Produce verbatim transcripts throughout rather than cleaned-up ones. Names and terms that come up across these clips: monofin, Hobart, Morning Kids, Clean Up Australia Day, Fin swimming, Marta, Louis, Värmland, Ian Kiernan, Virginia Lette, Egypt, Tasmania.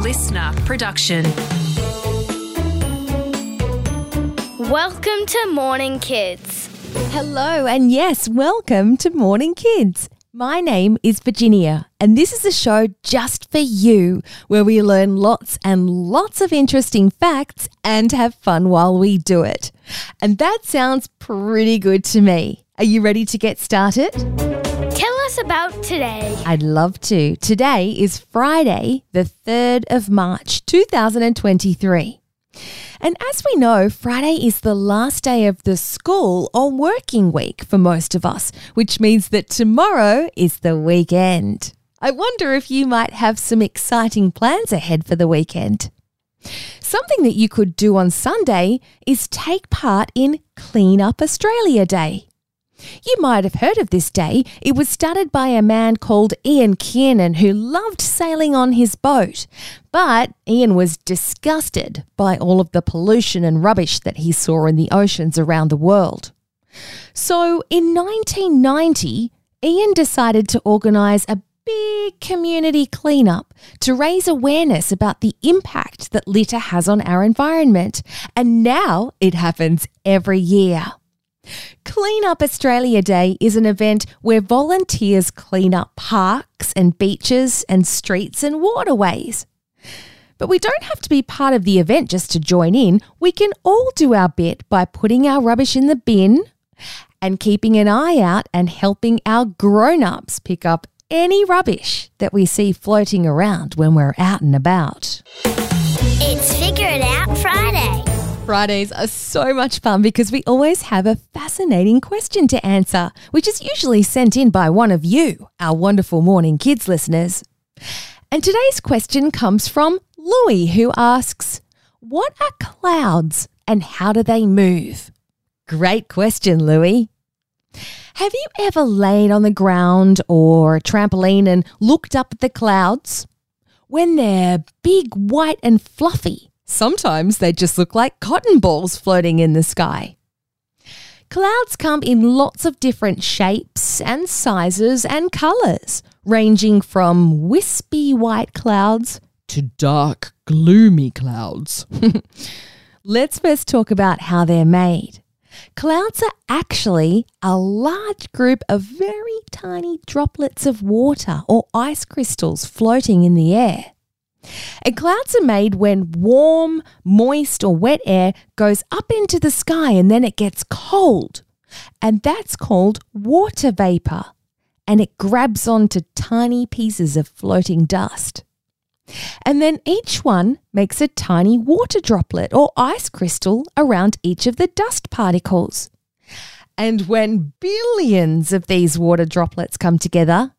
listener production. Welcome to Morning Kids. Hello, and yes, welcome to Morning Kids. My name is Virginia, and this is a show just for you where we learn lots and lots of interesting facts and have fun while we do it. And that sounds pretty good to me. Are you ready to get started? Tell us about today. I'd love to. Today is Friday, the third of March, two thousand twenty-three. And as we know, Friday is the last day of the school or working week for most of us, which means that tomorrow is the weekend. I wonder if you might have some exciting plans ahead for the weekend. Something that you could do on Sunday is take part in Clean Up Australia Day. You might have heard of this day. It was started by a man called Ian Kiernan who loved sailing on his boat. But Ian was disgusted by all of the pollution and rubbish that he saw in the oceans around the world. So in nineteen ninety, Ian decided to organise a big community cleanup to raise awareness about the impact that litter has on our environment. And now it happens every year. Clean Up Australia Day is an event where volunteers clean up parks and beaches and streets and waterways. But we don't have to be part of the event just to join in. We can all do our bit by putting our rubbish in the bin and keeping an eye out and helping our grown-ups pick up any rubbish that we see floating around when we're out and about. It's Figure It Out Friday. Fridays are so much fun because we always have a fascinating question to answer, which is usually sent in by one of you, our wonderful Morning Kids listeners. And today's question comes from Louis, who asks, "What are clouds and how do they move?" Great question, Louis. Have you ever laid on the ground or a trampoline and looked up at the clouds? When they're big, white and fluffy, sometimes they just look like cotton balls floating in the sky. Clouds come in lots of different shapes and sizes and colours, ranging from wispy white clouds to dark, gloomy clouds. Let's first talk about how they're made. Clouds are actually a large group of very tiny droplets of water or ice crystals floating in the air. And clouds are made when warm, moist or wet air goes up into the sky and then it gets cold. And that's called water vapour. And it grabs onto tiny pieces of floating dust. And then each one makes a tiny water droplet or ice crystal around each of the dust particles. And when billions of these water droplets come together,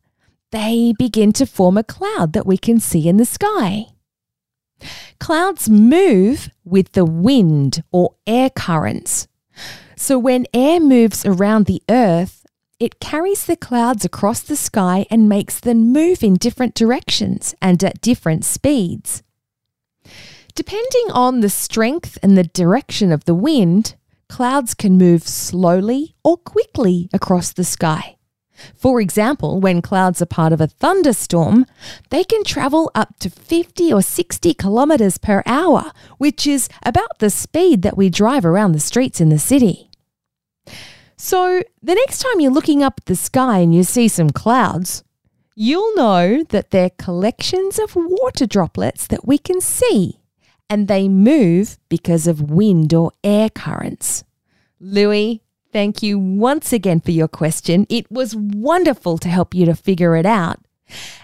they begin to form a cloud that we can see in the sky. Clouds move with the wind or air currents. So when air moves around the earth, it carries the clouds across the sky and makes them move in different directions and at different speeds. Depending on the strength and the direction of the wind, clouds can move slowly or quickly across the sky. For example, when clouds are part of a thunderstorm, they can travel up to fifty or sixty kilometres per hour, which is about the speed that we drive around the streets in the city. So the next time you're looking up at the sky and you see some clouds, you'll know that they're collections of water droplets that we can see, and they move because of wind or air currents. Louis, thank you once again for your question. It was wonderful to help you to figure it out.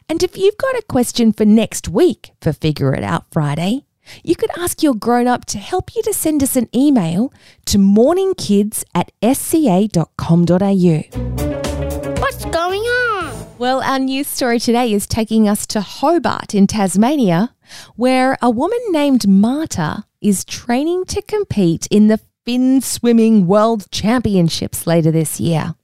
And if you've got a question for next week for Figure It Out Friday, you could ask your grown-up to help you to send us an email to morningkids at s c a dot com dot a u. What's going on? Well, our news story today is taking us to Hobart in Tasmania, where a woman named Marta is training to compete in the Fin Swimming World Championships later this year.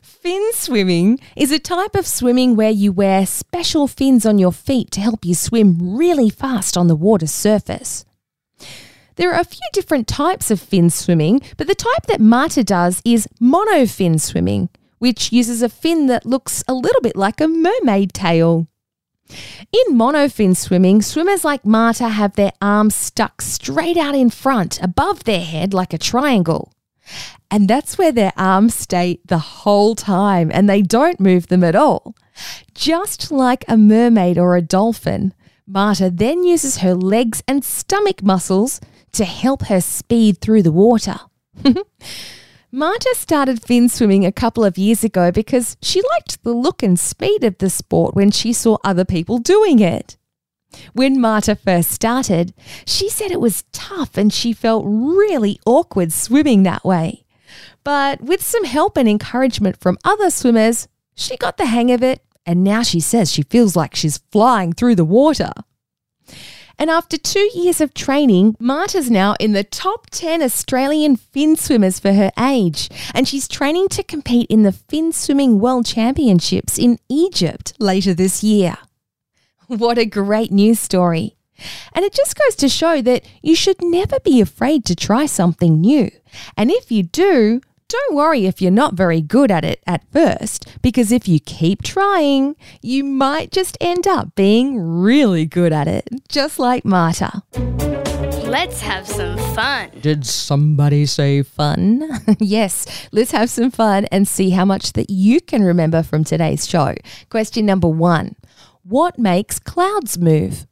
Fin swimming is a type of swimming where you wear special fins on your feet to help you swim really fast on the water surface. There are a few different types of fin swimming, but the type that Marta does is monofin swimming, which uses a fin that looks a little bit like a mermaid tail. In monofin swimming, swimmers like Marta have their arms stuck straight out in front above their head like a triangle. And that's where their arms stay the whole time and they don't move them at all. Just like a mermaid or a dolphin, Marta then uses her legs and stomach muscles to help her speed through the water. Marta started fin swimming a couple of years ago because she liked the look and speed of the sport when she saw other people doing it. When Marta first started, she said it was tough and she felt really awkward swimming that way. But with some help and encouragement from other swimmers, she got the hang of it and now she says she feels like she's flying through the water. And after two years of training, Marta's now in the top ten Australian fin swimmers for her age, and she's training to compete in the Fin Swimming World Championships in Egypt later this year. What a great news story. And it just goes to show that you should never be afraid to try something new. And if you do, don't worry if you're not very good at it at first, because if you keep trying, you might just end up being really good at it, just like Marta. Let's have some fun. Did somebody say fun? Yes, let's have some fun and see how much that you can remember from today's show. Question number one. What makes clouds move?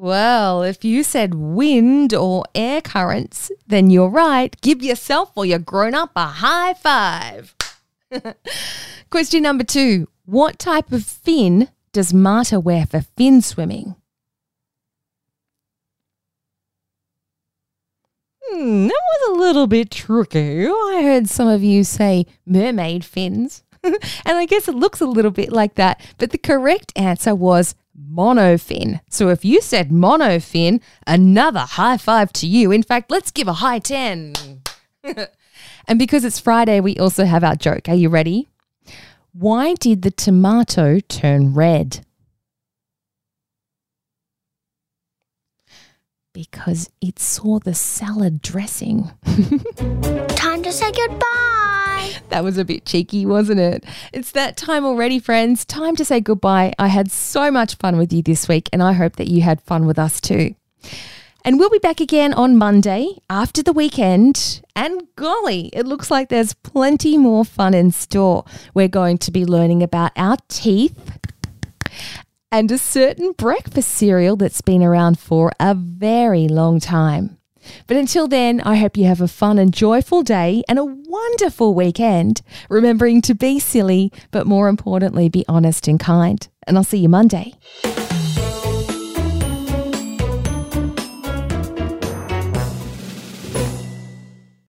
Well, if you said wind or air currents, then you're right. Give yourself or your grown-up a high five. Question number two. What type of fin does Marta wear for fin swimming? Hmm, that was a little bit tricky. I heard some of you say mermaid fins. And I guess it looks a little bit like that, but the correct answer was monofin. So if you said monofin, another high five to you. In fact, let's give a high ten. And because it's Friday, we also have our joke. Are you ready? Why did the tomato turn red? Because it saw the salad dressing. Time to say goodbye. That was a bit cheeky, wasn't it? It's that time already, friends. Time to say goodbye. I had so much fun with you this week and I hope that you had fun with us too. And we'll be back again on Monday after the weekend. And golly, it looks like there's plenty more fun in store. We're going to be learning about our teeth and a certain breakfast cereal that's been around for a very long time. But until then, I hope you have a fun and joyful day and a wonderful weekend, remembering to be silly, but more importantly, be honest and kind. And I'll see you Monday.